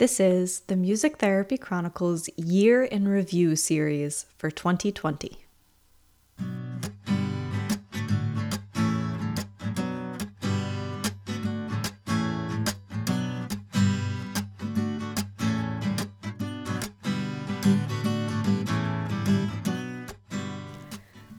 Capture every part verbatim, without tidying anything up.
This is the Music Therapy Chronicles Year in Review series for twenty twenty.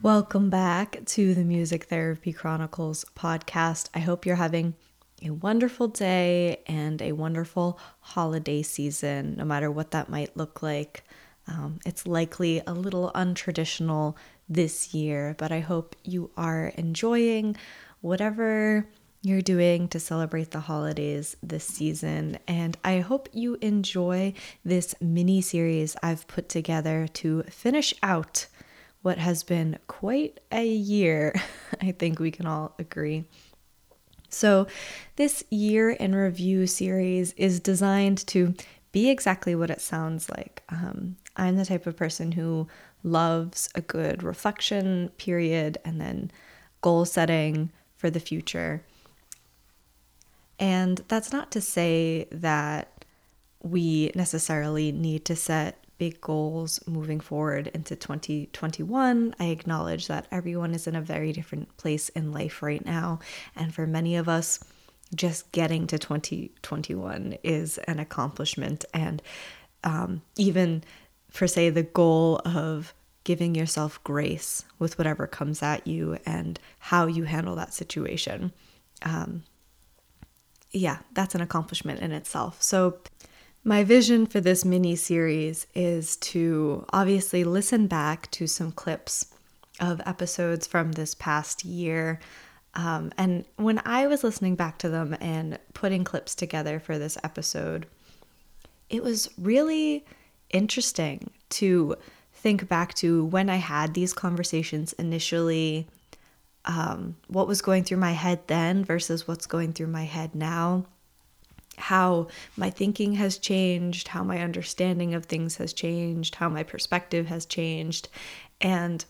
Welcome back to the Music Therapy Chronicles podcast. I hope you're having a wonderful day and a wonderful holiday season, no matter what that might look like. Um, it's likely a little untraditional this year, but I hope you are enjoying whatever you're doing to celebrate the holidays this season. And I hope you enjoy this mini series I've put together to finish out what has been quite a year. I think we can all agree. So this year in review series is designed to be exactly what it sounds like. Um, I'm the type of person who loves a good reflection period and then goal setting for the future. And that's not to say that we necessarily need to set big goals moving forward into twenty twenty-one. I acknowledge that everyone is in a very different place in life right now. And for many of us, just getting to twenty twenty-one is an accomplishment. And um, even for, say, the goal of giving yourself grace with whatever comes at you and how you handle that situation. Um, yeah, that's an accomplishment in itself. So my vision for this mini-series is to obviously listen back to some clips of episodes from this past year. Um, and when I was listening back to them and putting clips together for this episode, it was really interesting to think back to when I had these conversations initially, um, what was going through my head then versus what's going through my head now. How my thinking has changed, how my understanding of things has changed, how my perspective has changed. And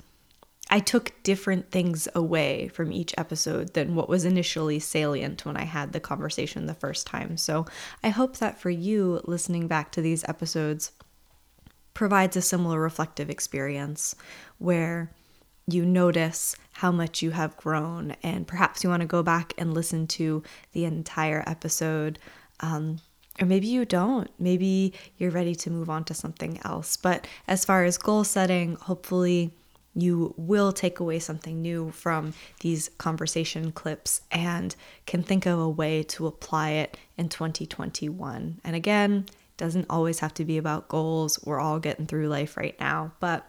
I took different things away from each episode than what was initially salient when I had the conversation the first time. So I hope that for you, listening back to these episodes provides a similar reflective experience where you notice how much you have grown, and perhaps you want to go back and listen to the entire episode. Um, or maybe you don't, maybe you're ready to move on to something else. But as far as goal setting, hopefully you will take away something new from these conversation clips and can think of a way to apply it in twenty twenty-one. And again, it doesn't always have to be about goals. We're all getting through life right now. But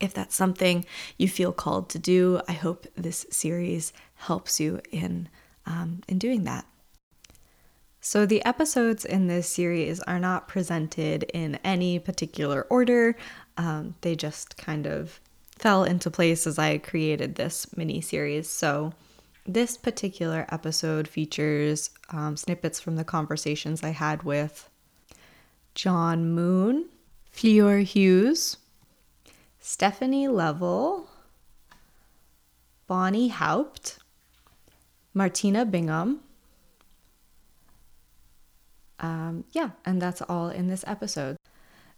if that's something you feel called to do, I hope this series helps you in, um, in doing that. So the episodes in this series are not presented in any particular order. Um, they just kind of fell into place as I created this mini-series. So this particular episode features um, snippets from the conversations I had with John Moon, Fleur Hughes, Stephanie Lovell, Bonnie Haupt, Martina Bingham. Um, yeah, and that's all in this episode.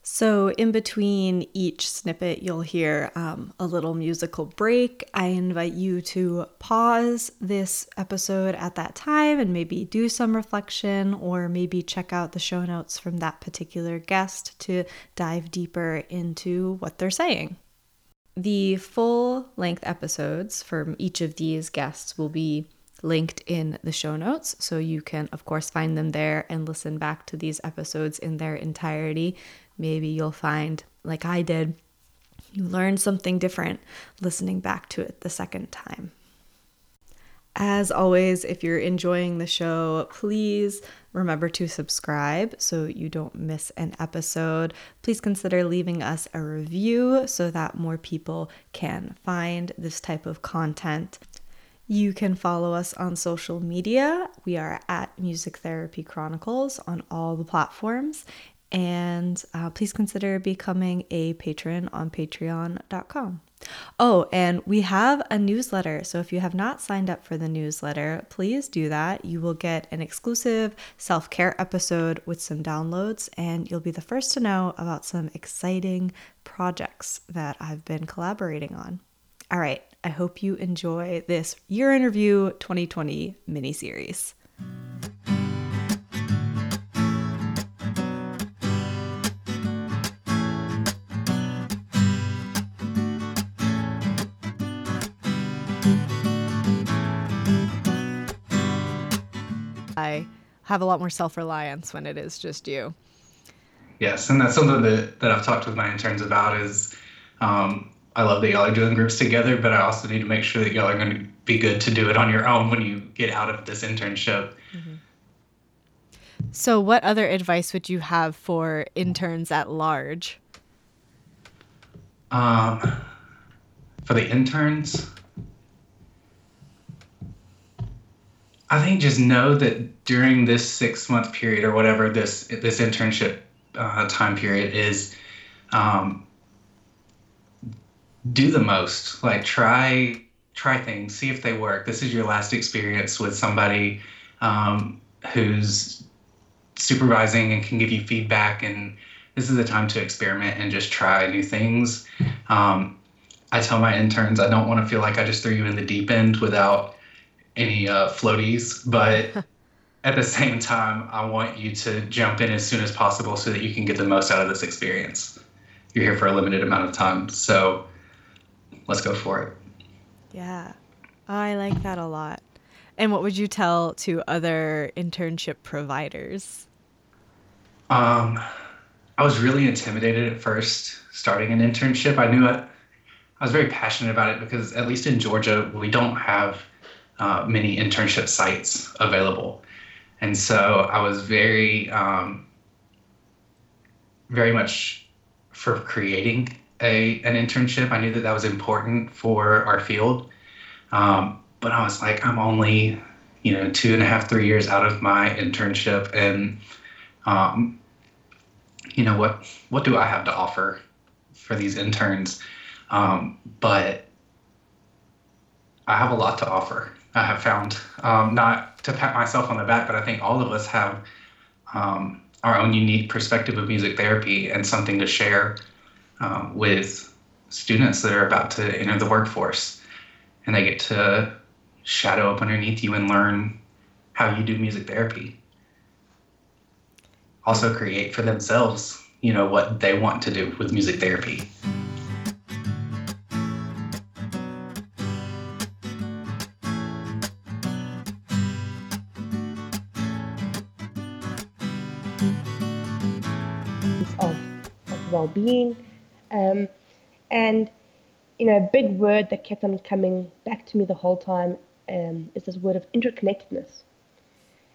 So in between each snippet, you'll hear um, a little musical break. I invite you to pause this episode at that time and maybe do some reflection, or maybe check out the show notes from that particular guest to dive deeper into what they're saying. The full-length episodes from each of these guests will be linked in the show notes, so you can of course find them there and listen back to these episodes in their entirety. Maybe you'll find, like I did, you learn something different listening back to it the second time. As always, if you're enjoying the show, please remember to subscribe so you don't miss an episode. Please consider leaving us a review so that more people can find this type of content. You can follow us on social media. We are at Music Therapy Chronicles on all the platforms, And uh, please consider becoming a patron on patreon dot com. Oh, and we have a newsletter. So if you have not signed up for the newsletter, please do that. You will get an exclusive self-care episode with some downloads, and you'll be the first to know about some exciting projects that I've been collaborating on. All right. I hope you enjoy this Year in Review twenty twenty miniseries. I have a lot more self-reliance when it is just you. Yes, and that's something that, that I've talked with my interns about is um, I love that y'all are doing groups together, but I also need to make sure that y'all are going to be good to do it on your own when you get out of this internship. Mm-hmm. So what other advice would you have for interns at large? Um, for the interns? I think just know that during this six-month period or whatever this this internship uh, time period is, um, do the most. Like try try things, see if they work. This is your last experience with somebody um, who's supervising and can give you feedback, and this is the time to experiment and just try new things. Um, I tell my interns I don't want to feel like I just threw you in the deep end without any uh, floaties, but at the same time, I want you to jump in as soon as possible so that you can get the most out of this experience. You're here for a limited amount of time, so let's go for it. Yeah, I like that a lot. And what would you tell to other internship providers? Um, I was really intimidated at first starting an internship. I knew I, I was very passionate about it because at least in Georgia, we don't have Uh, many internship sites available. And so I was very, um, very much for creating a an internship. I knew that that was important for our field. Um, but I was like, I'm only, you know, two and a half, three years out of my internship. And, um, you know, what, what do I have to offer for these interns? Um, but I have a lot to offer. I have found, um, not to pat myself on the back, but I think all of us have um, our own unique perspective of music therapy and something to share um, with students that are about to enter the workforce. And they get to shadow up underneath you and learn how you do music therapy. Also create for themselves, you know, what they want to do with music therapy. Well-being, um, and you know, a big word that kept on coming back to me the whole time um, is this word of interconnectedness,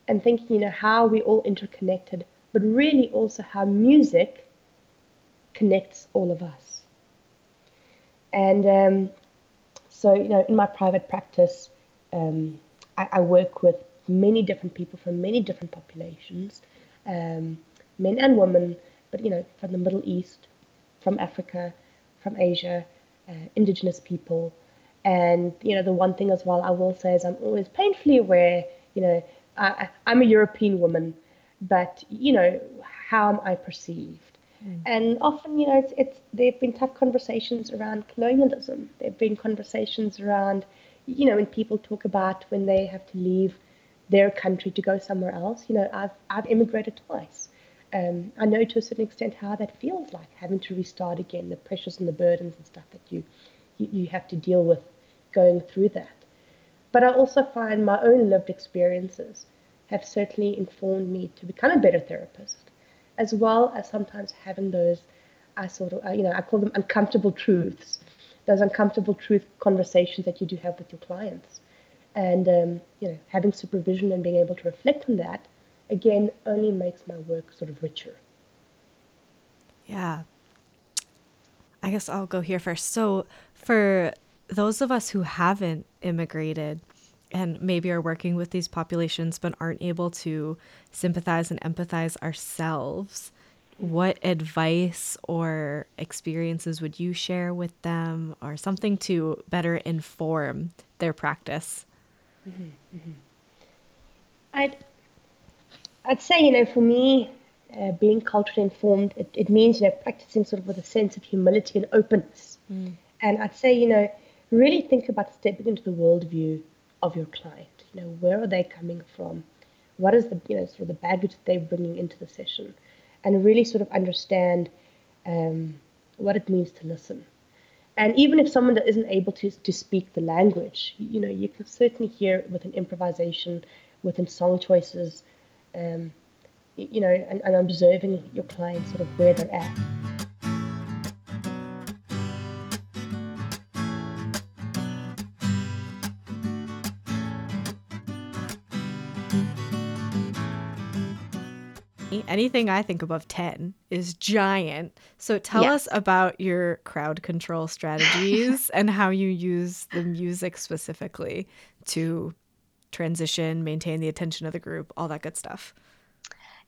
and thinking, you know, how we're all interconnected, but really also how music connects all of us. And um, so, you know, in my private practice, um, I, I work with many different people from many different populations, um, men and women. But, you know, from the Middle East, from Africa, from Asia, uh, indigenous people. And, you know, the one thing as well I will say is I'm always painfully aware, you know, I, I'm a European woman, but, you know, how am I perceived? Mm. And often, you know, it's, it's there have been tough conversations around colonialism. There have been conversations around, you know, when people talk about when they have to leave their country to go somewhere else. You know, I've I've immigrated twice. Um, I know to a certain extent how that feels like, having to restart again, the pressures and the burdens and stuff that you, you, you have to deal with going through that. But I also find my own lived experiences have certainly informed me to become a better therapist, as well as sometimes having those, I sort of, you know, I call them uncomfortable truths, those uncomfortable truth conversations that you do have with your clients. And, um, you know, having supervision and being able to reflect on that, again, only makes my work sort of richer. Yeah. I guess I'll go here first. So for those of us who haven't immigrated and maybe are working with these populations but aren't able to sympathize and empathize ourselves, what advice or experiences would you share with them, or something to better inform their practice? Mm-hmm, mm-hmm. I'd, I'd say, you know, for me, uh, being culturally informed, it, it means, you know, practicing sort of with a sense of humility and openness. Mm. And I'd say, you know, really think about stepping into the worldview of your client. You know, where are they coming from? What is the, you know, sort of the baggage that they're bringing into the session? And really sort of understand um, what it means to listen. And even if someone that isn't able to, to speak the language, you know, you can certainly hear within improvisation, within song choices, um, you know, and, and observing your client sort of where they're at. Anything I think above ten is giant. So tell yeah. us about your crowd control strategies and how you use the music specifically to transition, maintain the attention of the group, all that good stuff.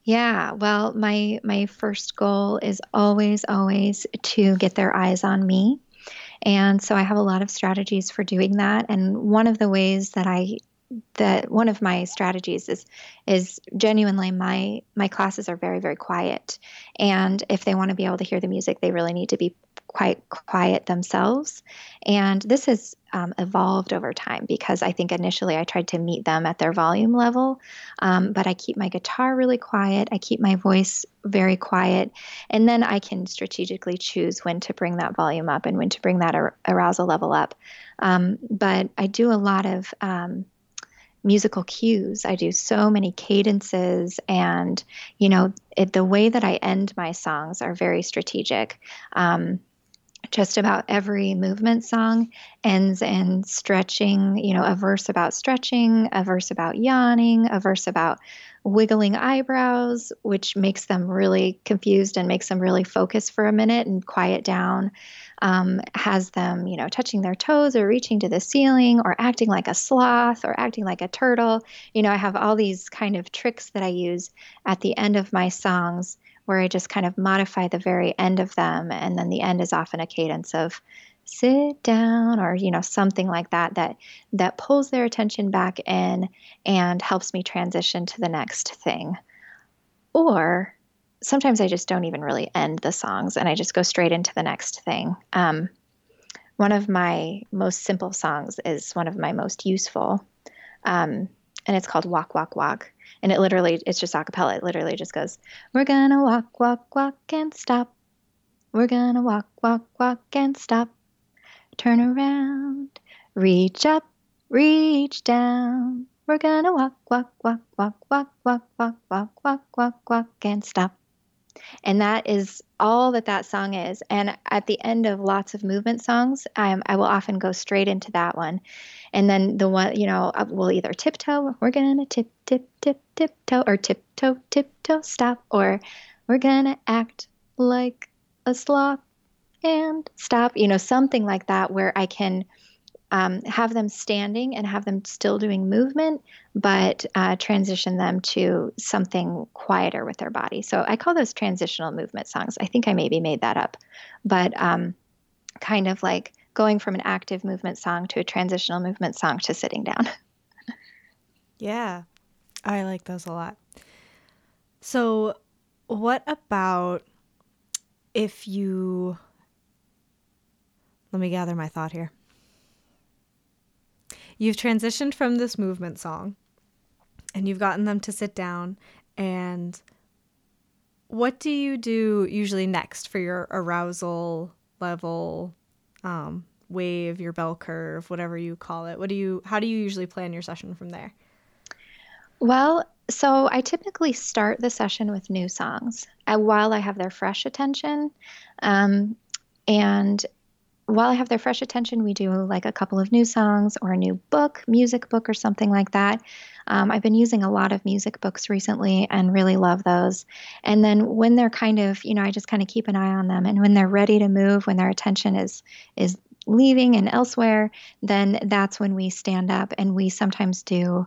Yeah, well, my my first goal is always, always to get their eyes on me. And so I have a lot of strategies for doing that. And one of the ways that I that one of my strategies is, is genuinely my, my classes are very, very quiet. And if they want to be able to hear the music, they really need to be quite quiet themselves. And this has um, evolved over time, because I think initially I tried to meet them at their volume level. Um, but I keep my guitar really quiet. I keep my voice very quiet. And then I can strategically choose when to bring that volume up and when to bring that ar- arousal level up. Um, but I do a lot of, um, musical cues. I do so many cadences, and, you know, it, the way that I end my songs are very strategic. Um, just about every movement song ends in stretching, you know, a verse about stretching, a verse about yawning, a verse about wiggling eyebrows, which makes them really confused and makes them really focus for a minute and quiet down. Um, has them, you know, touching their toes or reaching to the ceiling or acting like a sloth or acting like a turtle. You know, I have all these kind of tricks that I use at the end of my songs, where I just kind of modify the very end of them. And then the end is often a cadence of sit down or, you know, something like that, that, that pulls their attention back in and helps me transition to the next thing. Or sometimes I just don't even really end the songs, and I just go straight into the next thing. Um, one of my most simple songs is one of my most useful. Um, and it's called Walk, Walk, Walk. And it literally, it's just a cappella. It literally just goes, we're gonna walk, walk, walk and stop. We're gonna walk, walk, walk and stop. Turn around, reach up, reach down. We're gonna walk, walk, walk, walk, walk, walk, walk, walk, walk, walk, walk and stop. And that is all that that song is. And at the end of lots of movement songs, I, I will often go straight into that one. And then the one, you know, we'll either tiptoe, we're going to tip, tip, tip, tiptoe, or tiptoe, tiptoe, stop, or we're going to act like a sloth and stop, you know, something like that, where I can um, have them standing and have them still doing movement, but uh, transition them to something quieter with their body. So I call those transitional movement songs. I think I maybe made that up, but um, kind of like going from an active movement song to a transitional movement song to sitting down. Yeah, I like those a lot. So what about if you, let me gather my thought here. You've transitioned from this movement song and you've gotten them to sit down, and what do you do usually next for your arousal level? Um, wave, your bell curve, whatever you call it. What do you, how do you usually plan your session from there? Well, so I typically start the session with new songs uh, while I have their fresh attention. Um, and while I have their fresh attention, we do like a couple of new songs or a new book, music book or something like that. Um, I've been using a lot of music books recently and really love those. And then when they're kind of, you know, I just kind of keep an eye on them. And when they're ready to move, when their attention is is leaving and elsewhere, then that's when we stand up, and we sometimes do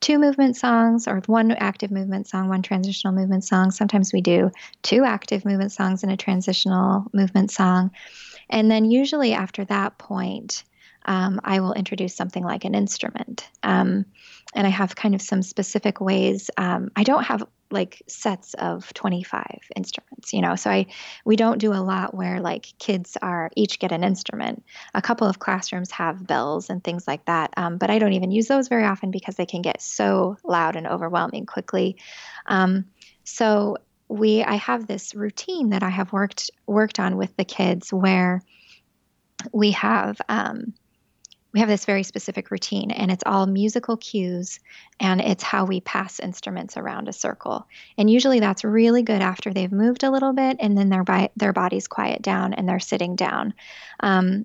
two movement songs or one active movement song, one transitional movement song. Sometimes we do two active movement songs and a transitional movement song. And then usually after that point, um, I will introduce something like an instrument. Um, and I have kind of some specific ways. Um, I don't have like sets of twenty-five instruments, you know, so I, we don't do a lot where like kids are each get an instrument. A couple of classrooms have bells and things like that. Um, but I don't even use those very often because they can get so loud and overwhelming quickly. Um, so we, I have this routine that I have worked, worked on with the kids where we have, um, we have this very specific routine, and it's all musical cues, and it's how we pass instruments around a circle. And usually that's really good after they've moved a little bit and then their bi- their bodies quiet down and they're sitting down. Um,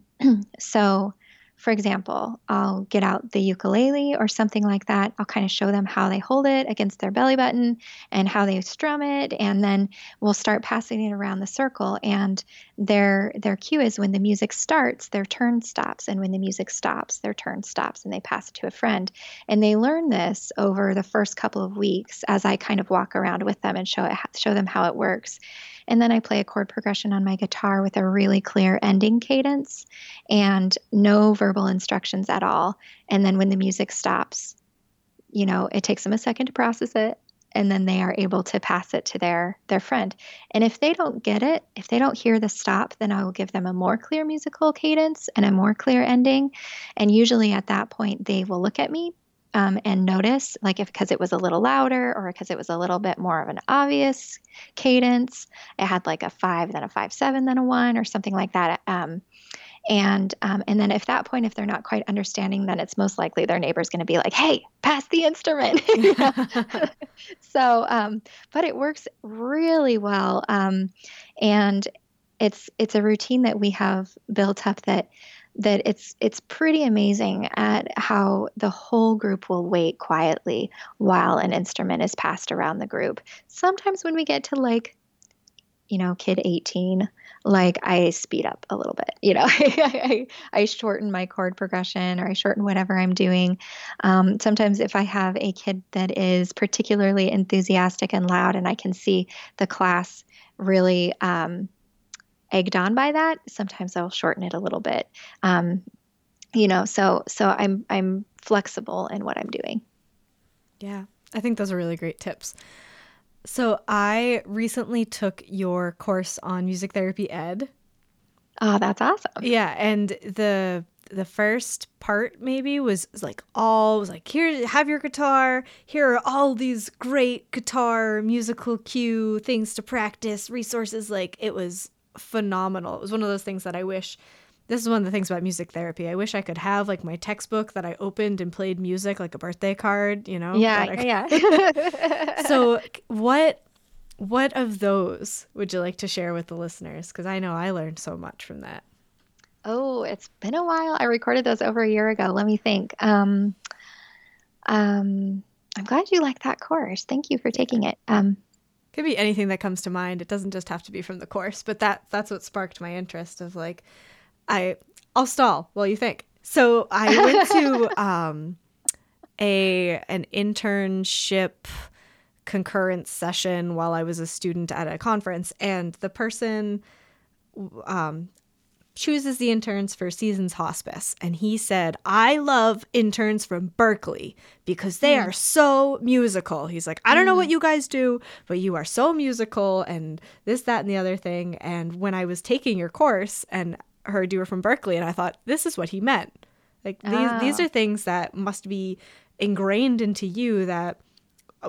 so for example, I'll get out the ukulele or something like that. I'll kind of show them how they hold it against their belly button and how they strum it. And then we'll start passing it around the circle. And their their cue is when the music starts, their turn stops. And when the music stops, their turn stops, and they pass it to a friend. And they learn this over the first couple of weeks as I kind of walk around with them and show it, show them how it works. And then I play a chord progression on my guitar with a really clear ending cadence and no verbal instructions at all. And then when the music stops, you know, it takes them a second to process it, and then they are able to pass it to their, their friend. And if they don't get it, if they don't hear the stop, then I will give them a more clear musical cadence and a more clear ending. And usually at that point, they will look at me Um, and notice, like, if because it was a little louder or because it was a little bit more of an obvious cadence, it had like a five, then a five, seven, then a one, or something like that. Um, and um, and then if that point, if they're not quite understanding, then it's most likely their neighbor's going to be like, "Hey, pass the instrument." so, um, but it works really well, um, and it's it's a routine that we have built up that. that it's it's pretty amazing at how the whole group will wait quietly while an instrument is passed around the group. Sometimes when we get to like, you know, kid eighteen, like I speed up a little bit, you know, I, I, I shorten my chord progression or I shorten whatever I'm doing. Um, sometimes if I have a kid that is particularly enthusiastic and loud and I can see the class really, um, egged on by that, sometimes I'll shorten it a little bit. Um, you know, so, so I'm, I'm flexible in what I'm doing. Yeah. I think those are really great tips. So I recently took your course on music therapy ed. Oh, that's awesome. Yeah. And the, the first part maybe was, was like all was like, here, have your guitar. Here are all these great guitar musical cue things to practice, resources. Like it was phenomenal. It was one of those things that I wish, this is one of the things about music therapy, I wish I could have like my textbook that I opened and played music like a birthday card, you know? Yeah, yeah. So what what of those would you like to share with the listeners? Because I know I learned so much from that. Oh, it's been a while. I recorded those over a year ago. Let me think. Um, um, I'm glad you liked that course. Thank you for taking it. Um, Could be anything that comes to mind. It doesn't just have to be from the course, but that that's what sparked my interest of like, I, I'll stall while you think. So I went to um, a an internship concurrent session while I was a student at a conference, and the person um, chooses the interns for Seasons Hospice, and he said, "I love interns from Berkeley because they mm. are so musical." He's like, "I don't mm. know what you guys do, but you are so musical and this, that, and the other thing." And when I was taking your course and heard you were from Berkeley, and I thought, this is what he meant. Like these, oh. these are things that must be ingrained into you that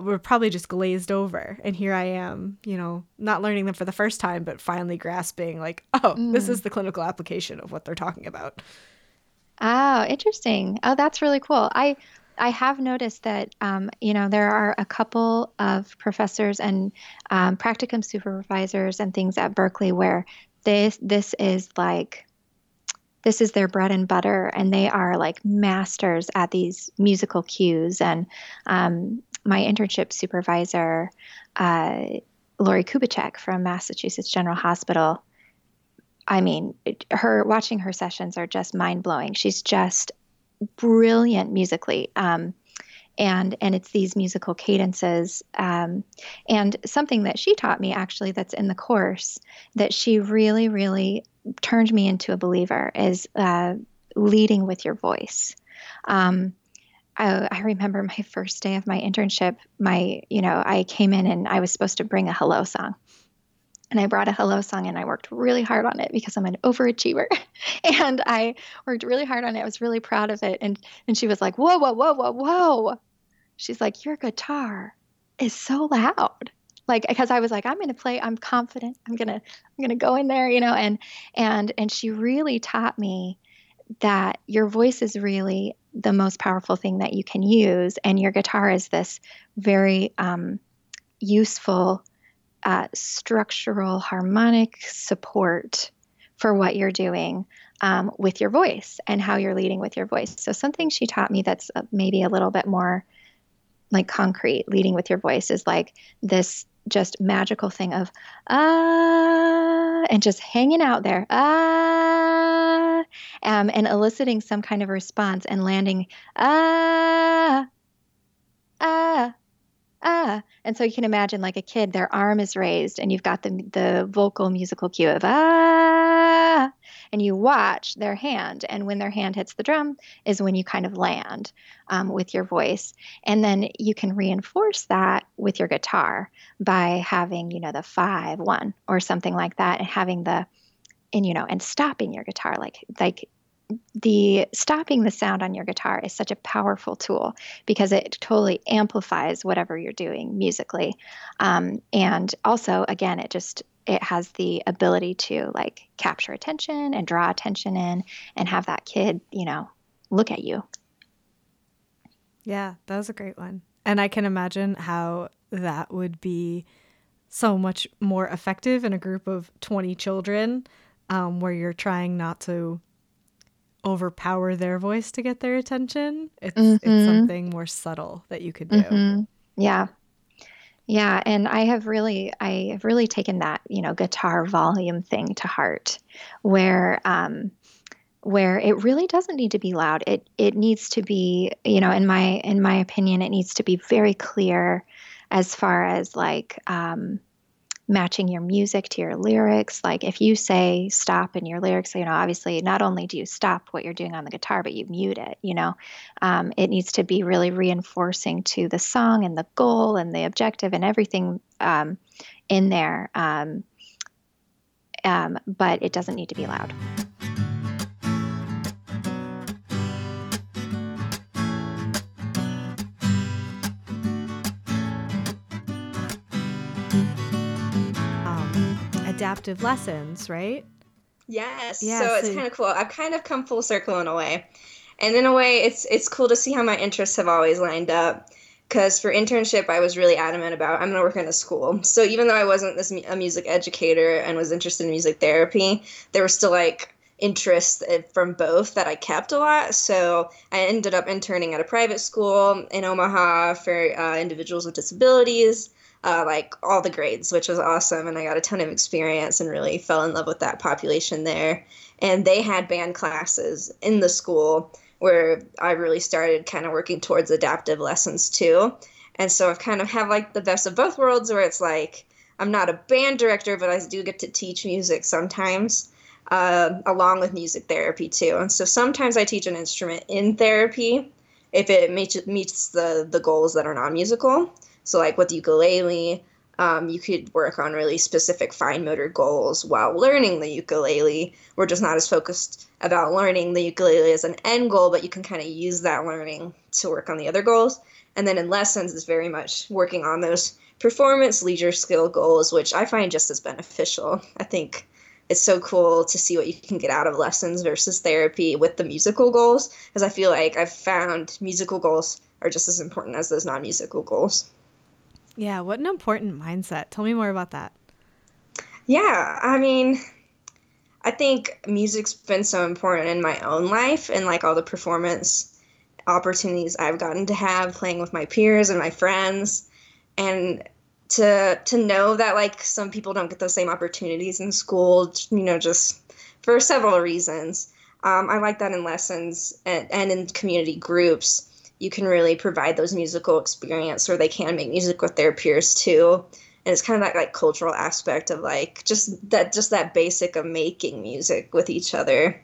were probably just glazed over. And here I am, you know, not learning them for the first time, but finally grasping like, oh, mm. this is the clinical application of what they're talking about. Oh, interesting. Oh, that's really cool. I I have noticed that, um, you know, there are a couple of professors and um, practicum supervisors and things at Berkeley where this this is like, this is their bread and butter, and they are like masters at these musical cues. And um, my internship supervisor, uh, Lori Kubicek from Massachusetts General Hospital, I mean, it, her watching her sessions are just mind blowing. She's just brilliant musically. Um, And and it's these musical cadences. Um, and something that she taught me, actually, that's in the course, that she really, really turned me into a believer, is uh, leading with your voice. Um, I, I remember my first day of my internship, my, you know, I came in and I was supposed to bring a hello song. And I brought a hello song and I worked really hard on it because I'm an overachiever. And I worked really hard on it. I was really proud of it. And and she was like, whoa, whoa, whoa, whoa, whoa. She's like, your guitar is so loud. Like, because I was like, I'm going to play, I'm confident. I'm going to, I'm going to go in there, you know, and, and, and she really taught me that your voice is really the most powerful thing that you can use. And your guitar is this very um, useful Uh, structural harmonic support for what you're doing um, with your voice and how you're leading with your voice. So something she taught me that's maybe a little bit more like concrete, leading with your voice, is like this just magical thing of ah, and just hanging out there, ah, um, and eliciting some kind of response and landing ah, ah, ah. And so you can imagine, like a kid, their arm is raised and you've got the the vocal musical cue of ah, and you watch their hand. And when their hand hits the drum is when you kind of land um, with your voice. And then you can reinforce that with your guitar by having, you know, the five, one or something like that, and having the, and, you know, and stopping your guitar, like, like, the stopping the sound on your guitar is such a powerful tool because it totally amplifies whatever you're doing musically. Um, and also, again, it just, it has the ability to like capture attention and draw attention in and have that kid, you know, look at you. Yeah, that was a great one. And I can imagine how that would be so much more effective in a group of twenty children, um, where you're trying not to overpower their voice to get their attention. It's, mm-hmm. it's something more subtle that you could do. Mm-hmm. Yeah. Yeah. And I have really, I have really taken that, you know, guitar volume thing to heart, where, um, where it really doesn't need to be loud. It, it needs to be, you know, in my, in my opinion, it needs to be very clear as far as like, um, matching your music to your lyrics. Like if you say stop in your lyrics, you know, obviously not only do you stop what you're doing on the guitar, but you mute it, you know, um, it needs to be really reinforcing to the song and the goal and the objective and everything um, in there. Um, um, but it doesn't need to be loud. Adaptive lessons, right? Yes. Yeah, so, so it's kind of cool. I've kind of come full circle in a way. And in a way, it's it's cool to see how my interests have always lined up. Because for internship, I was really adamant about, I'm going to work in a school. So even though I wasn't this a music educator and was interested in music therapy, there were still like interests from both that I kept a lot. So I ended up interning at a private school in Omaha for uh, individuals with disabilities. Uh, like all the grades, which was awesome. And I got a ton of experience and really fell in love with that population there. And they had band classes in the school where I really started kind of working towards adaptive lessons too. And so I've kind of have like the best of both worlds, where it's like, I'm not a band director, but I do get to teach music sometimes, uh, along with music therapy too. And so sometimes I teach an instrument in therapy if it meets the, the goals that are non-musical. So like with ukulele, um, you could work on really specific fine motor goals while learning the ukulele. We're just not as focused about learning the ukulele as an end goal, but you can kind of use that learning to work on the other goals. And then in lessons, it's very much working on those performance, leisure skill goals, which I find just as beneficial. I think it's so cool to see what you can get out of lessons versus therapy with the musical goals, because I feel like I've found musical goals are just as important as those non-musical goals. Yeah, what an important mindset. Tell me more about that. Yeah, I mean, I think music's been so important in my own life, and like all the performance opportunities I've gotten to have playing with my peers and my friends, and to to know that like some people don't get those same opportunities in school, you know, just for several reasons. Um, I like that in lessons and, and in community groups. you can really provide those musical experience where they can make music with their peers too. And it's kind of that like cultural aspect of like just that just that basic of making music with each other.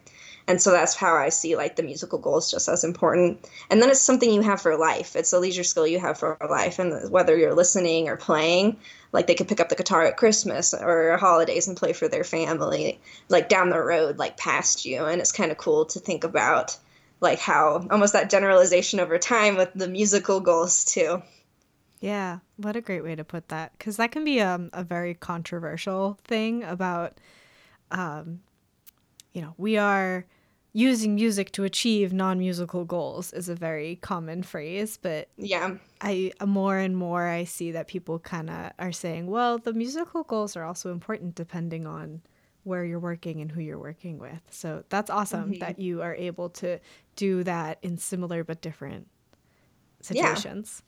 And so that's how I see like the musical goals just as important. And then it's something you have for life. It's a leisure skill you have for life. And whether you're listening or playing, like they could pick up the guitar at Christmas or holidays and play for their family, like down the road, like past you. And it's kind of cool to think about like how almost that generalization over time with the musical goals too. Yeah, what a great way to put that. Because that can be um, a very controversial thing about, um, you know, we are using music to achieve non-musical goals is a very common phrase. But yeah, I more and more I see that people kind of are saying, well, the musical goals are also important depending on where you're working and who you're working with. So that's awesome mm-hmm. that you are able to do that in similar but different situations. Yeah.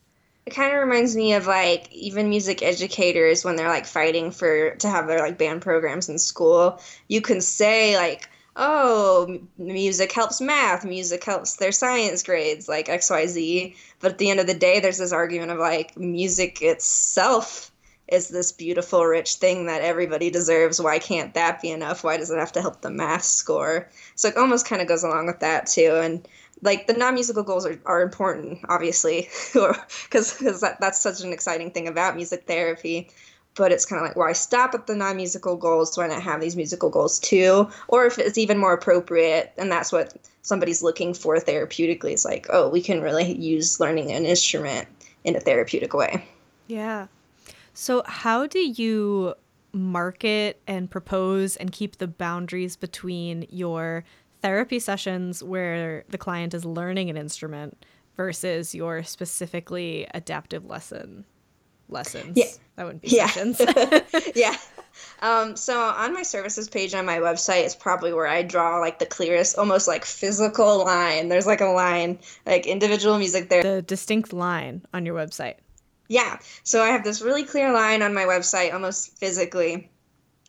It kind of reminds me of like even music educators when they're like fighting for to have their like band programs in school. You can say like, oh, music helps math, music helps their science grades, like X Y Z. But at the end of the day, there's this argument of like music itself is this beautiful, rich thing that everybody deserves. Why can't that be enough? Why does it have to help the math score? So it almost kind of goes along with that too. And like the non-musical goals are, are important, obviously, because that, that's such an exciting thing about music therapy. But it's kind of like, why stop at the non-musical goals? Why not have these musical goals too? Or if it's even more appropriate, and that's what somebody's looking for therapeutically, it's like, oh, we can really use learning an instrument in a therapeutic way. Yeah. So how do you market and propose and keep the boundaries between your therapy sessions where the client is learning an instrument versus your specifically adaptive lesson lessons? Yeah. That wouldn't be yeah. sessions. yeah. Um, so on my services page on my website is probably where I draw like the clearest, almost like physical line. There's like a line, like individual music therapy. The distinct line on your website. Yeah. So I have this really clear line on my website, almost physically.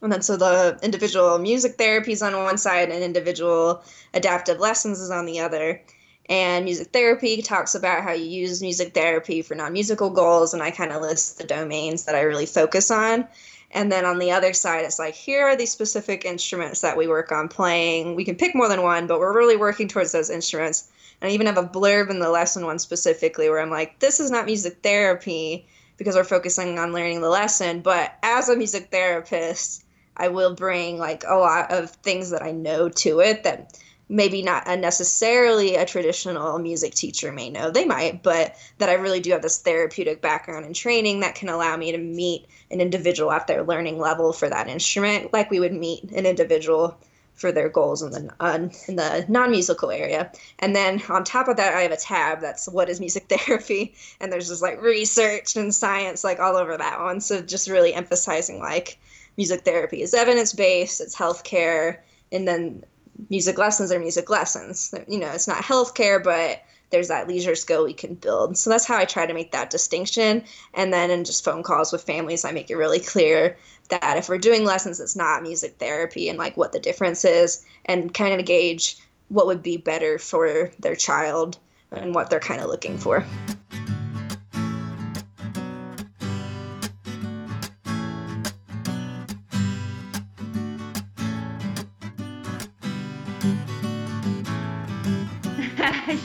And then so the individual music therapy is on one side and individual adaptive lessons is on the other. And music therapy talks about how you use music therapy for non-musical goals. And I kind of list the domains that I really focus on. And then on the other side, it's like, here are these specific instruments that we work on playing. We can pick more than one, but we're really working towards those instruments. And I even have a blurb in the lesson one specifically where I'm like, this is not music therapy because we're focusing on learning the lesson. But as a music therapist, I will bring like a lot of things that I know to it that maybe not necessarily a traditional music teacher may know. They might, but that I really do have this therapeutic background and training that can allow me to meet an individual at their learning level for that instrument, like we would meet an individual for their goals in the uh, in the non-musical area. And then on top of that, I have a tab that's what is music therapy, and there's just like research and science like all over that one. So just really emphasizing like music therapy is evidence-based, it's healthcare, and then music lessons are music lessons. You know, it's not healthcare, but there's that leisure skill we can build. So that's how I try to make that distinction. And then in just phone calls with families, I make it really clear that if we're doing lessons, it's not music therapy and like what the difference is, and kind of gauge what would be better for their child and what they're kind of looking for.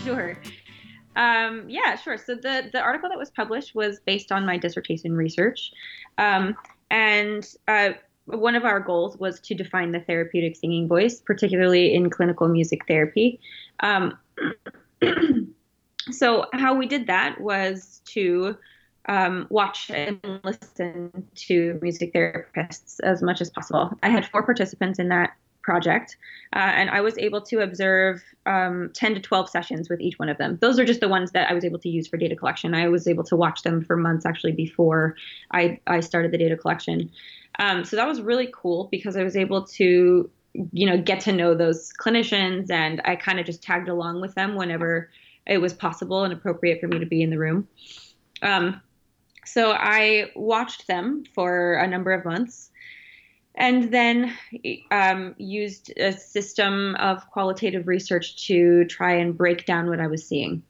Sure. Um, yeah, sure. So the, the article that was published was based on my dissertation research. Um, and uh, one of our goals was to define the therapeutic singing voice, particularly in clinical music therapy. Um, so how we did that was to um, watch and listen to music therapists as much as possible. I had four participants in that project. Uh, and I was able to observe um, ten to twelve sessions with each one of them. Those are just the ones that I was able to use for data collection. I was able to watch them for months actually before I, I started the data collection. Um, so that was really cool because I was able to, you know, get to know those clinicians, and I kind of just tagged along with them whenever it was possible and appropriate for me to be in the room. Um, so I watched them for a number of months. And then um, used a system of qualitative research to try and break down what I was seeing.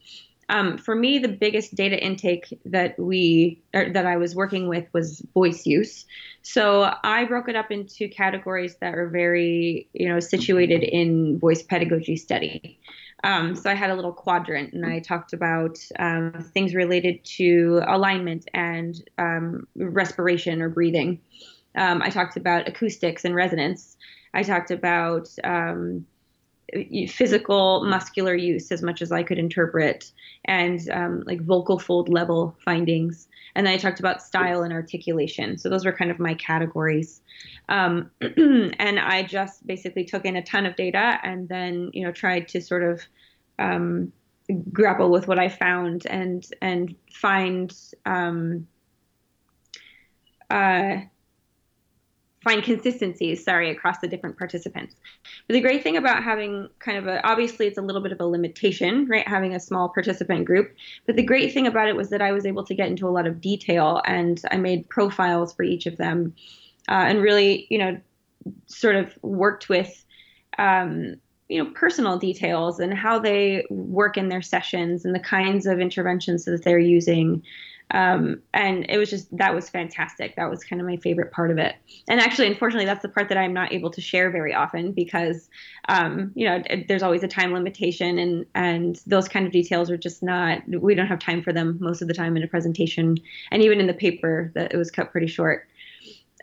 Um, for me, the biggest data intake that we or that I was working with was voice use. So I broke it up into categories that are very, you know, situated in voice pedagogy study. Um, so I had a little quadrant, and I talked about um, things related to alignment and um, respiration or breathing. Um, I talked about acoustics and resonance. I talked about um, physical muscular use as much as I could interpret, and um, like vocal fold level findings. And then I talked about style and articulation. So those were kind of my categories. Um, and I just basically took in a ton of data and then, you know, tried to sort of um, grapple with what I found and, and find, um, uh, find consistencies, sorry, across the different participants. But the great thing about having kind of a, obviously it's a little bit of a limitation, right, having a small participant group. But the great thing about it was that I was able to get into a lot of detail, and I made profiles for each of them uh, and really, you know, sort of worked with, um, you know, personal details and how they work in their sessions and the kinds of interventions that they're using. Um, and it was just, that was fantastic. That was kind of my favorite part of it. And actually, unfortunately, that's the part that I'm not able to share very often because, um, you know, there's always a time limitation, and, and those kind of details are just not, we don't have time for them most of the time in a presentation. And even in the paper, that it was cut pretty short.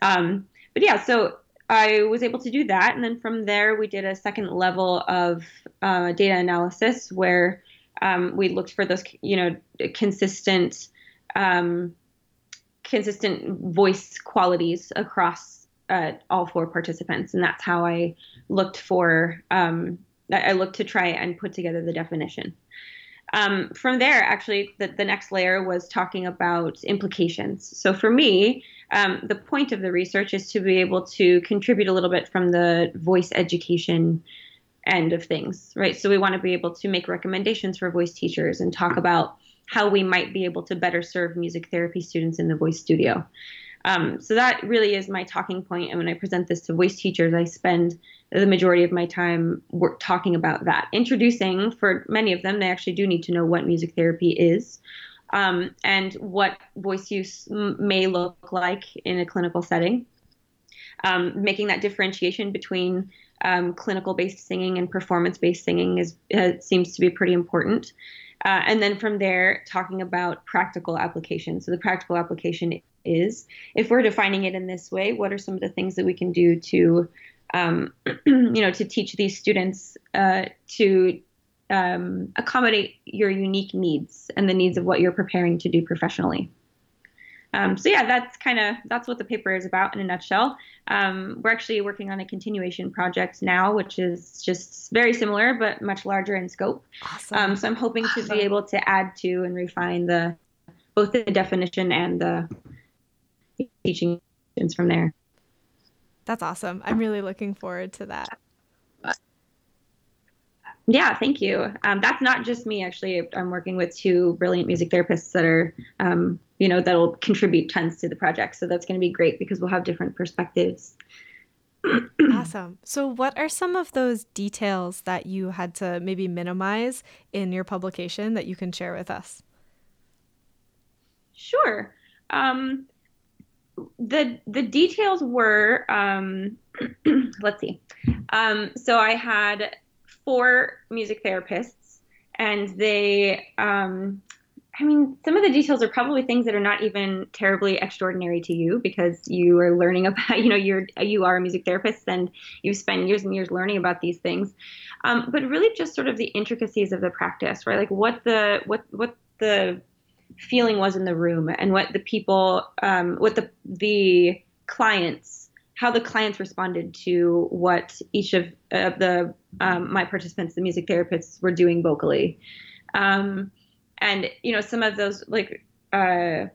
Um, but yeah, so I was able to do that. And then from there, we did a second level of, uh, data analysis where, um, we looked for those, you know, consistent, Um, consistent voice qualities across uh, all four participants. And that's how I looked for, um, I looked to try and put together the definition. Um, from there, actually, the, the next layer was talking about implications. So for me, um, the point of the research is to be able to contribute a little bit from the voice education end of things, right? So we want to be able to make recommendations for voice teachers and talk about how we might be able to better serve music therapy students in the voice studio. Um, so that really is my talking point. And when I present this to voice teachers, I spend the majority of my time work talking about that, introducing, for many of them, they actually do need to know what music therapy is, um, and what voice use m- may look like in a clinical setting, um, making that differentiation between um, clinical-based singing and performance-based singing is uh, seems to be pretty important. Uh, and then from there, talking about practical application. So the practical application is, if we're defining it in this way, what are some of the things that we can do to, um, you know, to teach these students uh, to um, accommodate your unique needs and the needs of what you're preparing to do professionally. Um, so yeah, that's kind of, that's what the paper is about in a nutshell. Um, we're actually working on a continuation project now, which is just very similar, but much larger in scope. Awesome. Um, so I'm hoping awesome. to be able to add to and refine the, both the definition and the teaching from there. That's awesome. I'm really looking forward to that. Yeah, thank you. Um, that's not just me, actually. I'm working with two brilliant music therapists that are, um, you know, that'll contribute tons to the project. So that's going to be great because we'll have different perspectives. Awesome. So what are some of those details that you had to maybe minimize in your publication that you can share with us? Sure. Um, the the details were, um, let's see. Um, so I had four music therapists, and they, um, I mean, some of the details are probably things that are not even terribly extraordinary to you because you are learning about, you know, you're, you are a music therapist and you've spent years and years learning about these things. Um, but really just sort of the intricacies of the practice, right? Like what the, what, what the feeling was in the room and what the people, um, what the, the clients, how the clients responded to what each of uh, the, um, my participants, the music therapists, were doing vocally. Um, And, you know, some of those, like, uh,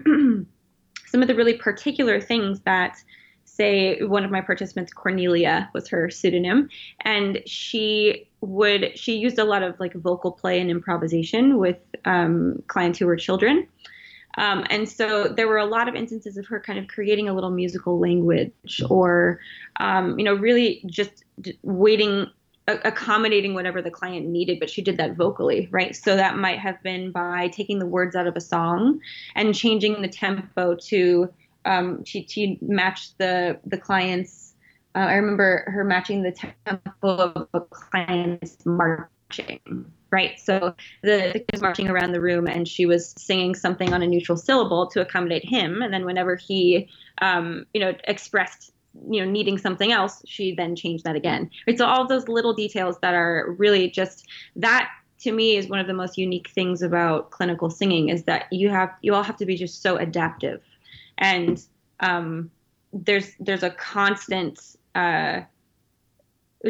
some of the really particular things that, say, one of my participants, Cornelia, was her pseudonym. And she would, she used a lot of, like, vocal play and improvisation with um, clients who were children. Um, and so there were a lot of instances of her kind of creating a little musical language or, um, you know, really just waiting accommodating whatever the client needed, but she did that vocally, right? So that might have been by taking the words out of a song and changing the tempo to um, she, she matched the the client's. Uh, I remember her matching the tempo of a client's marching, right? So the, the kid was marching around the room, and she was singing something on a neutral syllable to accommodate him. And then whenever he, um, you know, expressed. you know, needing something else, she then changed that again. Right? So all those little details that are really just, that to me is one of the most unique things about clinical singing, is that you have, you all have to be just so adaptive. And um, there's, there's a constant, uh,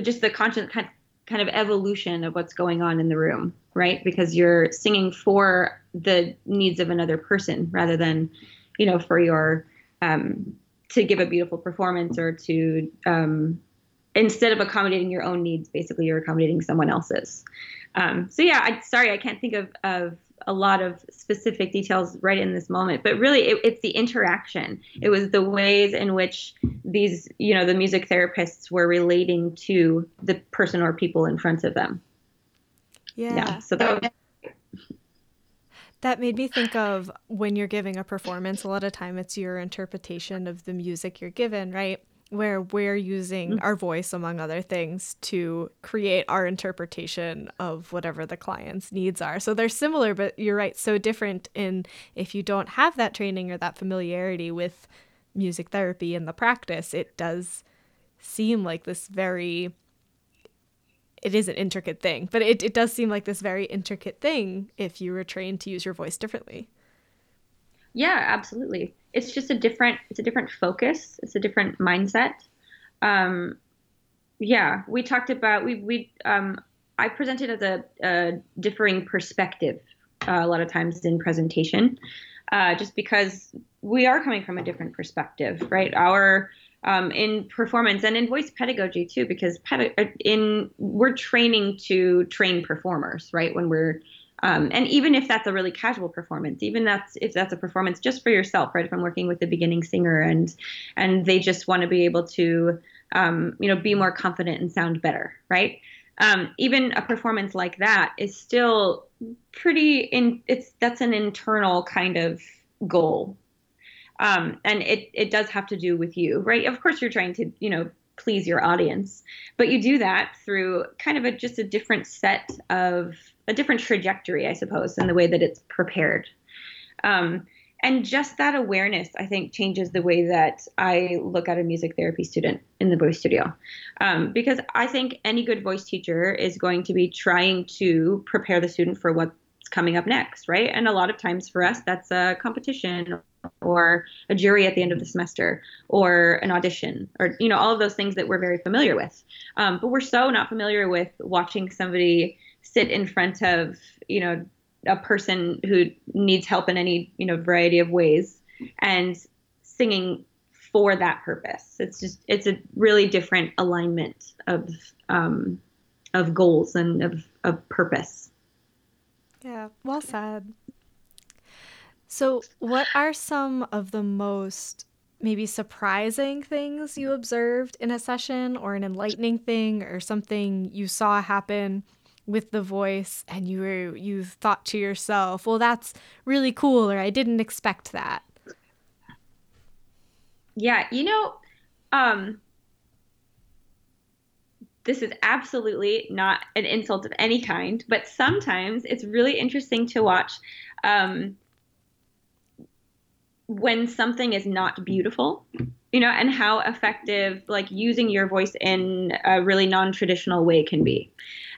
just the constant kind, kind of evolution of what's going on in the room, right? Because you're singing for the needs of another person rather than, you know, for your, um, to give a beautiful performance, or to, um, instead of accommodating your own needs, basically you're accommodating someone else's. Um, so yeah, I, sorry, I can't think of, of a lot of specific details right in this moment, but really it, it's the interaction. It was the ways in which these, you know, the music therapists were relating to the person or people in front of them. Yeah. yeah so that was- That made me think of when you're giving a performance, a lot of time it's your interpretation of the music you're given, right? Where we're using our voice, among other things, to create our interpretation of whatever the client's needs are. So they're similar, but you're right, so different. And if you don't have that training or that familiarity with music therapy and the practice, it does seem like this very... It is an intricate thing, but it, it does seem like this very intricate thing if you were trained to use your voice differently. Yeah, absolutely. It's just a different, it's a different focus. It's a different mindset. Um, yeah, we talked about, we, we um, I presented as a, a differing perspective uh, a lot of times in presentation, uh, just because we are coming from a different perspective, right? Our Um, in performance and in voice pedagogy too, because ped- in we're training to train performers, right? When we're um, and even if that's a really casual performance, even that's if that's a performance just for yourself, right? If I'm working with the beginning singer and and they just want to be able to um, you know be more confident and sound better, right? Um, even a performance like that is still pretty in it's that's an internal kind of goal. Um, and it, it does have to do with you, right? Of course, you're trying to, you know, please your audience, but you do that through kind of a, just a different set of a different trajectory, I suppose, in the way that it's prepared. Um, and just that awareness, I think, changes the way that I look at a music therapy student in the voice studio. Um, because I think any good voice teacher is going to be trying to prepare the student for what's coming up next, right? And a lot of times for us, that's a competition or a jury at the end of the semester, or an audition, or, you know, all of those things that we're very familiar with. Um, but we're so not familiar with watching somebody sit in front of, you know, a person who needs help in any, you know, variety of ways and singing for that purpose. It's just, it's a really different alignment of, um, of goals and of, of purpose. Yeah. Well said. So what are some of the most maybe surprising things you observed in a session, or an enlightening thing, or something you saw happen with the voice and you were, you thought to yourself, well, that's really cool, or I didn't expect that? Yeah, you know, um, this is absolutely not an insult of any kind, but sometimes it's really interesting to watch um, when something is not beautiful, you know, and how effective like using your voice in a really non-traditional way can be.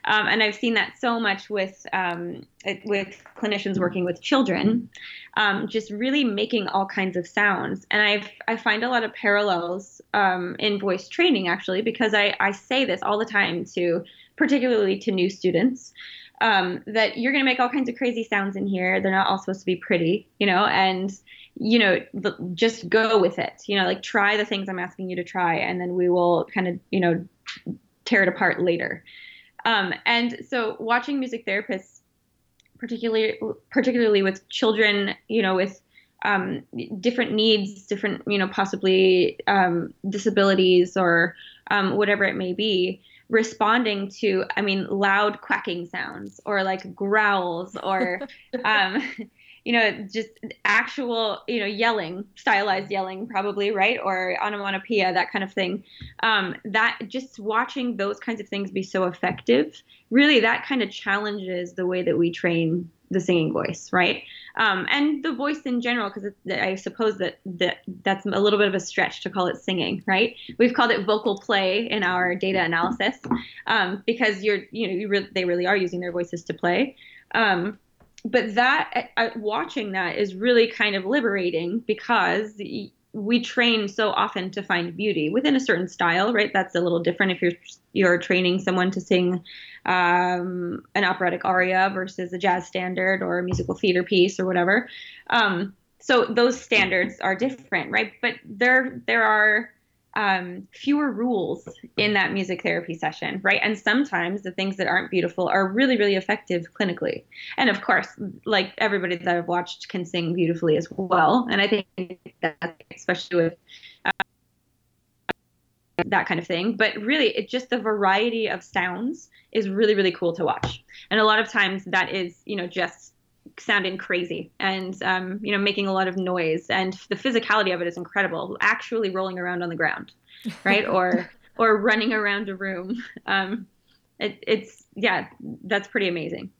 Um, and I've seen that so much with, um, with clinicians working with children, um, just really making all kinds of sounds. And I've, I find a lot of parallels, um, in voice training actually, because I, I say this all the time to, particularly to new students, um, that you're going to make all kinds of crazy sounds in here. They're not all supposed to be pretty, you know, and, you know, just go with it, you know, like try the things I'm asking you to try, and then we will kind of, you know, tear it apart later. Um, and so watching music therapists, particularly, particularly with children, you know, with, um, different needs, different, you know, possibly, um, disabilities or, um, whatever it may be, responding to, I mean, loud quacking sounds or like growls or, um, you know, just actual, you know, yelling, stylized yelling probably, right? Or onomatopoeia, that kind of thing. Um, that just watching those kinds of things be so effective, really that kind of challenges the way that we train the singing voice, right? Um, and the voice in general, because I suppose that, that that's a little bit of a stretch to call it singing, right? We've called it vocal play in our data analysis, um, because you're, you know, you re- they really are using their voices to play. Um, but that, uh, watching that is really kind of liberating because we train so often to find beauty within a certain style, right? That's a little different if you're you're training someone to sing um, an operatic aria versus a jazz standard or a musical theater piece or whatever. Um, so those standards are different, right? But there there are um, fewer rules in that music therapy session, right? And sometimes the things that aren't beautiful are really, really effective clinically. And of course, like everybody that I've watched can sing beautifully as well. And I think that especially with uh, that kind of thing, but really it just the variety of sounds is really, really cool to watch. And a lot of times that is, you know, just sounding crazy and, um, you know, making a lot of noise, and the physicality of it is incredible. Actually rolling around on the ground, right? or, or running around a room. Um, it, it's, yeah, that's pretty amazing.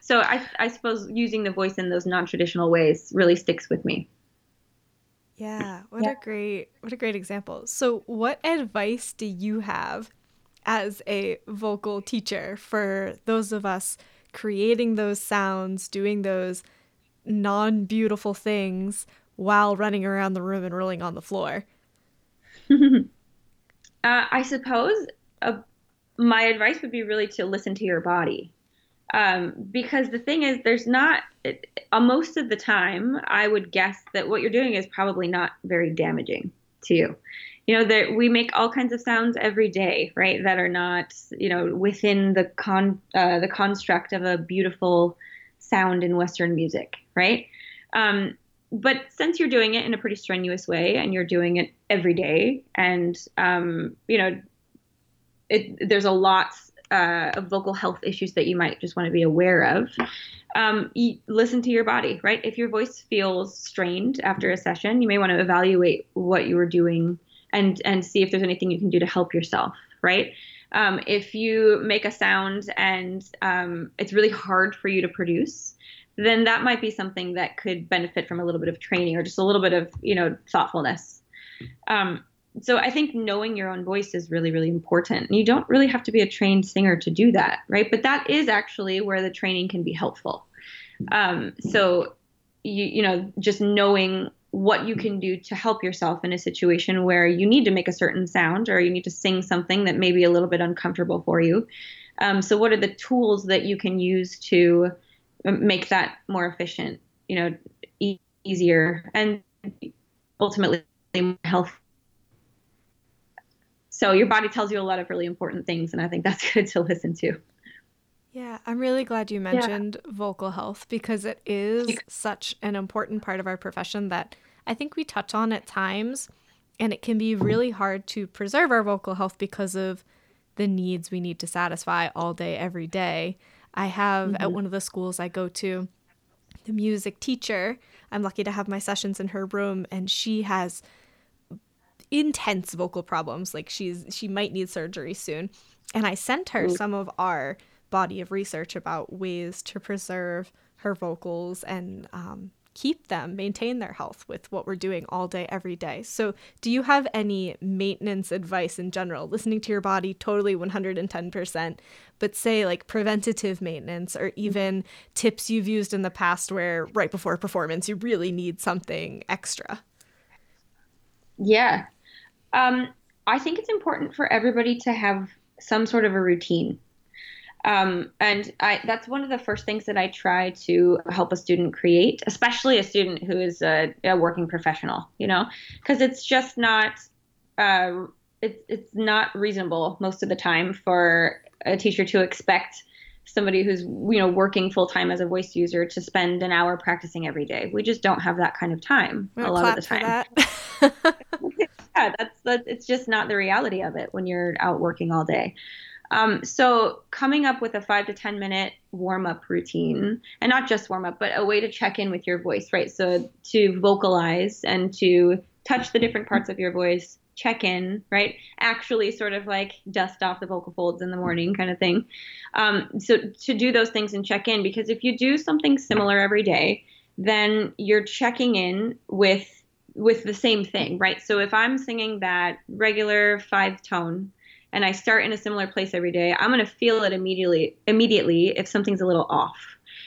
So I, I suppose using the voice in those non-traditional ways really sticks with me. Yeah. What yeah. a great, what a great example. So what advice do you have as a vocal teacher for those of us creating those sounds, doing those non-beautiful things while running around the room and rolling on the floor? uh, I suppose uh, my advice would be really to listen to your body. Um, because the thing is, there's not, it, uh, most of the time, I would guess that what you're doing is probably not very damaging to you. You know, that we make all kinds of sounds every day, right, that are not, you know, within the con uh, the construct of a beautiful sound in Western music, right? Um, but since you're doing it in a pretty strenuous way and you're doing it every day, and um, you know, it, there's a lot uh, of vocal health issues that you might just want to be aware of. Um, you, listen to your body, right? If your voice feels strained after a session, you may want to evaluate what you were doing and and see if there's anything you can do to help yourself, right? Um, if you make a sound and um, it's really hard for you to produce, then that might be something that could benefit from a little bit of training or just a little bit of, you know, thoughtfulness. Um, so I think knowing your own voice is really, really important. You don't really have to be a trained singer to do that, right? But that is actually where the training can be helpful. Um, so, you you know, just knowing what you can do to help yourself in a situation where you need to make a certain sound or you need to sing something that may be a little bit uncomfortable for you. Um, so what are the tools that you can use to make that more efficient, you know, e- easier and ultimately more healthy? So your body tells you a lot of really important things, and I think that's good to listen to. Yeah, I'm really glad you mentioned yeah. vocal health, because it is such an important part of our profession that I think we touch on at times, and it can be really hard to preserve our vocal health because of the needs we need to satisfy all day, every day. I have mm-hmm. at one of the schools I go to, the music teacher, I'm lucky to have my sessions in her room, and she has intense vocal problems. Like she's she might need surgery soon. And I sent her some of our body of research about ways to preserve her vocals and um, keep them, maintain their health with what we're doing all day, every day. So do you have any maintenance advice in general? Listening to your body, totally one hundred ten percent, but say like preventative maintenance or even tips you've used in the past where right before performance, you really need something extra. Yeah. Um, I think it's important for everybody to have some sort of a routine. Um, and I, that's one of the first things that I try to help a student create, especially a student who is a, a working professional, you know, because it's just not, uh, it, it's not reasonable most of the time for a teacher to expect somebody who's, you know, working full time as a voice user to spend an hour practicing every day. We just don't have that kind of time a lot of the time. yeah, that's, that's, it's just not the reality of it when you're out working all day. Um, so coming up with a five to ten minute warm up routine, and not just warm up, but a way to check in with your voice, right? So to vocalize and to touch the different parts of your voice, check in, right? Actually sort of like dust off the vocal folds in the morning kind of thing. Um, so to do those things and check in, because if you do something similar every day, then you're checking in with, with the same thing, right? So if I'm singing that regular five tone and I start in a similar place every day, I'm going to feel it immediately, immediately if something's a little off,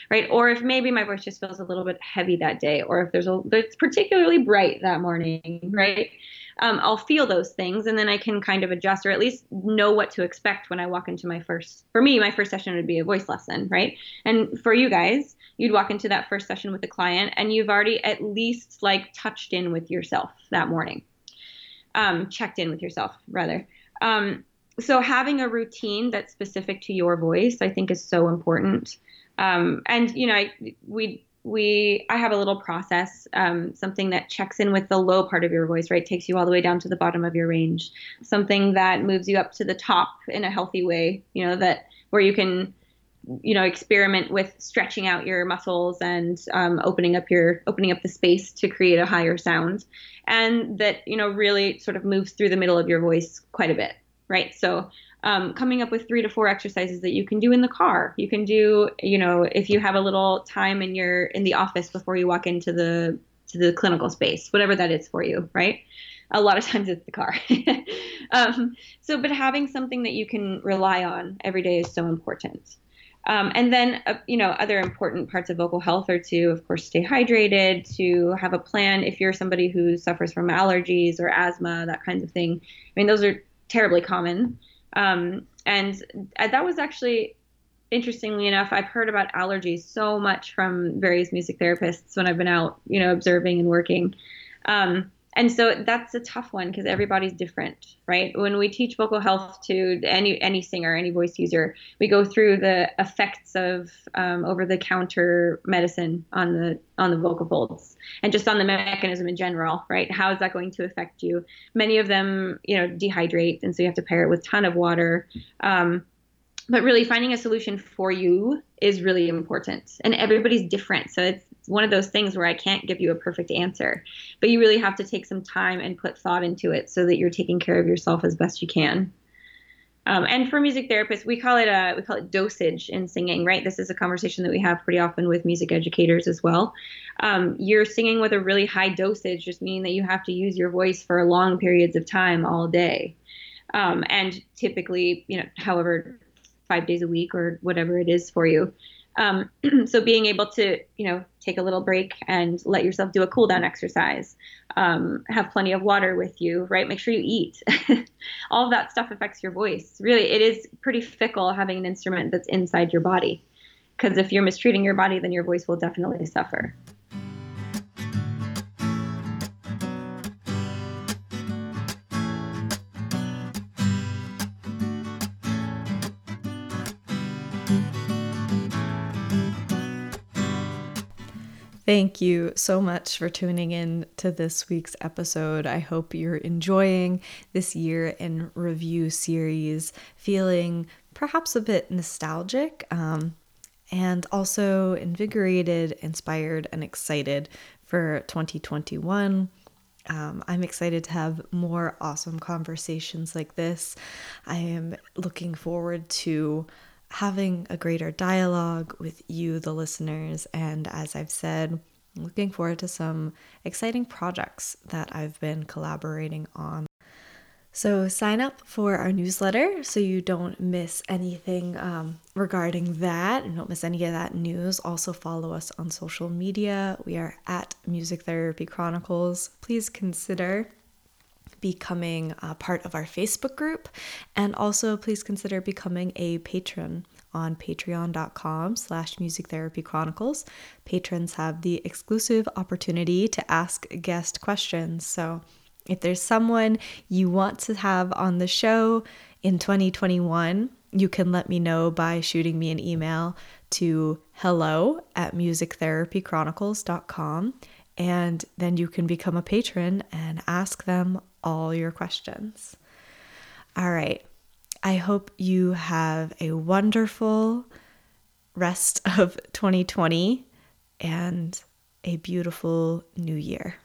right? Or if maybe my voice just feels a little bit heavy that day, or if there's a, it's particularly bright that morning, right? Um, I'll feel those things, and then I can kind of adjust, or at least know what to expect when I walk into my first, for me, my first session would be a voice lesson, right? And for you guys, you'd walk into that first session with a client and you've already at least like touched in with yourself that morning, um, checked in with yourself rather. Um, so having a routine that's specific to your voice, I think is so important. Um, and you know, I, we, We, I have a little process, um, something that checks in with the low part of your voice, right? Takes you all the way down to the bottom of your range, something that moves you up to the top in a healthy way, you know, that where you can, you know, experiment with stretching out your muscles and, um, opening up your, opening up the space to create a higher sound, and that, you know, really sort of moves through the middle of your voice quite a bit, right? So, Um, coming up with three to four exercises that you can do in the car. You can do, you know, if you have a little time in your in the office before you walk into the to the clinical space, whatever that is for you, right? A lot of times it's the car. um, so, but having something that you can rely on every day is so important. Um, and then, uh, you know, other important parts of vocal health are to, of course, stay hydrated, to have a plan. If you're somebody who suffers from allergies or asthma, that kind of thing. I mean, those are terribly common. Um, and that was actually, interestingly enough, I've heard about allergies so much from various music therapists when I've been out, you know, observing and working. Um, and so that's a tough one because everybody's different, right? When we teach vocal health to any, any singer, any voice user, we go through the effects of, um, over the counter medicine on the, on the vocal folds and just on the mechanism in general, right? How is that going to affect you? Many of them, you know, dehydrate. And so you have to pair it with a ton of water. Um, but really finding a solution for you is really important, and everybody's different. So it's one of those things where I can't give you a perfect answer, but you really have to take some time and put thought into it so that you're taking care of yourself as best you can. Um, and for music therapists, we call it a, we call it dosage in singing, right? This is a conversation that we have pretty often with music educators as well. Um, you're singing with a really high dosage, just meaning that you have to use your voice for long periods of time all day. Um, and typically, you know, however, five days a week or whatever it is for you. Um, so being able to, you know, take a little break and let yourself do a cool down exercise, um, have plenty of water with you, right? Make sure you eat. All of that stuff affects your voice. Really, it is pretty fickle having an instrument that's inside your body, because if you're mistreating your body, then your voice will definitely suffer. Thank you so much for tuning in to this week's episode. I hope you're enjoying this year in review series, feeling perhaps a bit nostalgic, um, and also invigorated, inspired, and excited for twenty twenty-one. Um, I'm excited to have more awesome conversations like this. I am looking forward to having a greater dialogue with you, the listeners, and as I've said, looking forward to some exciting projects that I've been collaborating on. So sign up for our newsletter so you don't miss anything um, regarding that and don't miss any of that news. Also follow us on social media. We are at Music Therapy Chronicles. Please consider becoming a part of our Facebook group, and also please consider becoming a patron on patreon.com slash music therapy chronicles. Patrons have the exclusive opportunity to ask guest questions. So if there's someone you want to have on the show in twenty twenty-one, you can let me know by shooting me an email to hello at musictherapychronicles.com. and then you can become a patron and ask them all your questions. All right. I hope you have a wonderful rest of twenty twenty and a beautiful new year.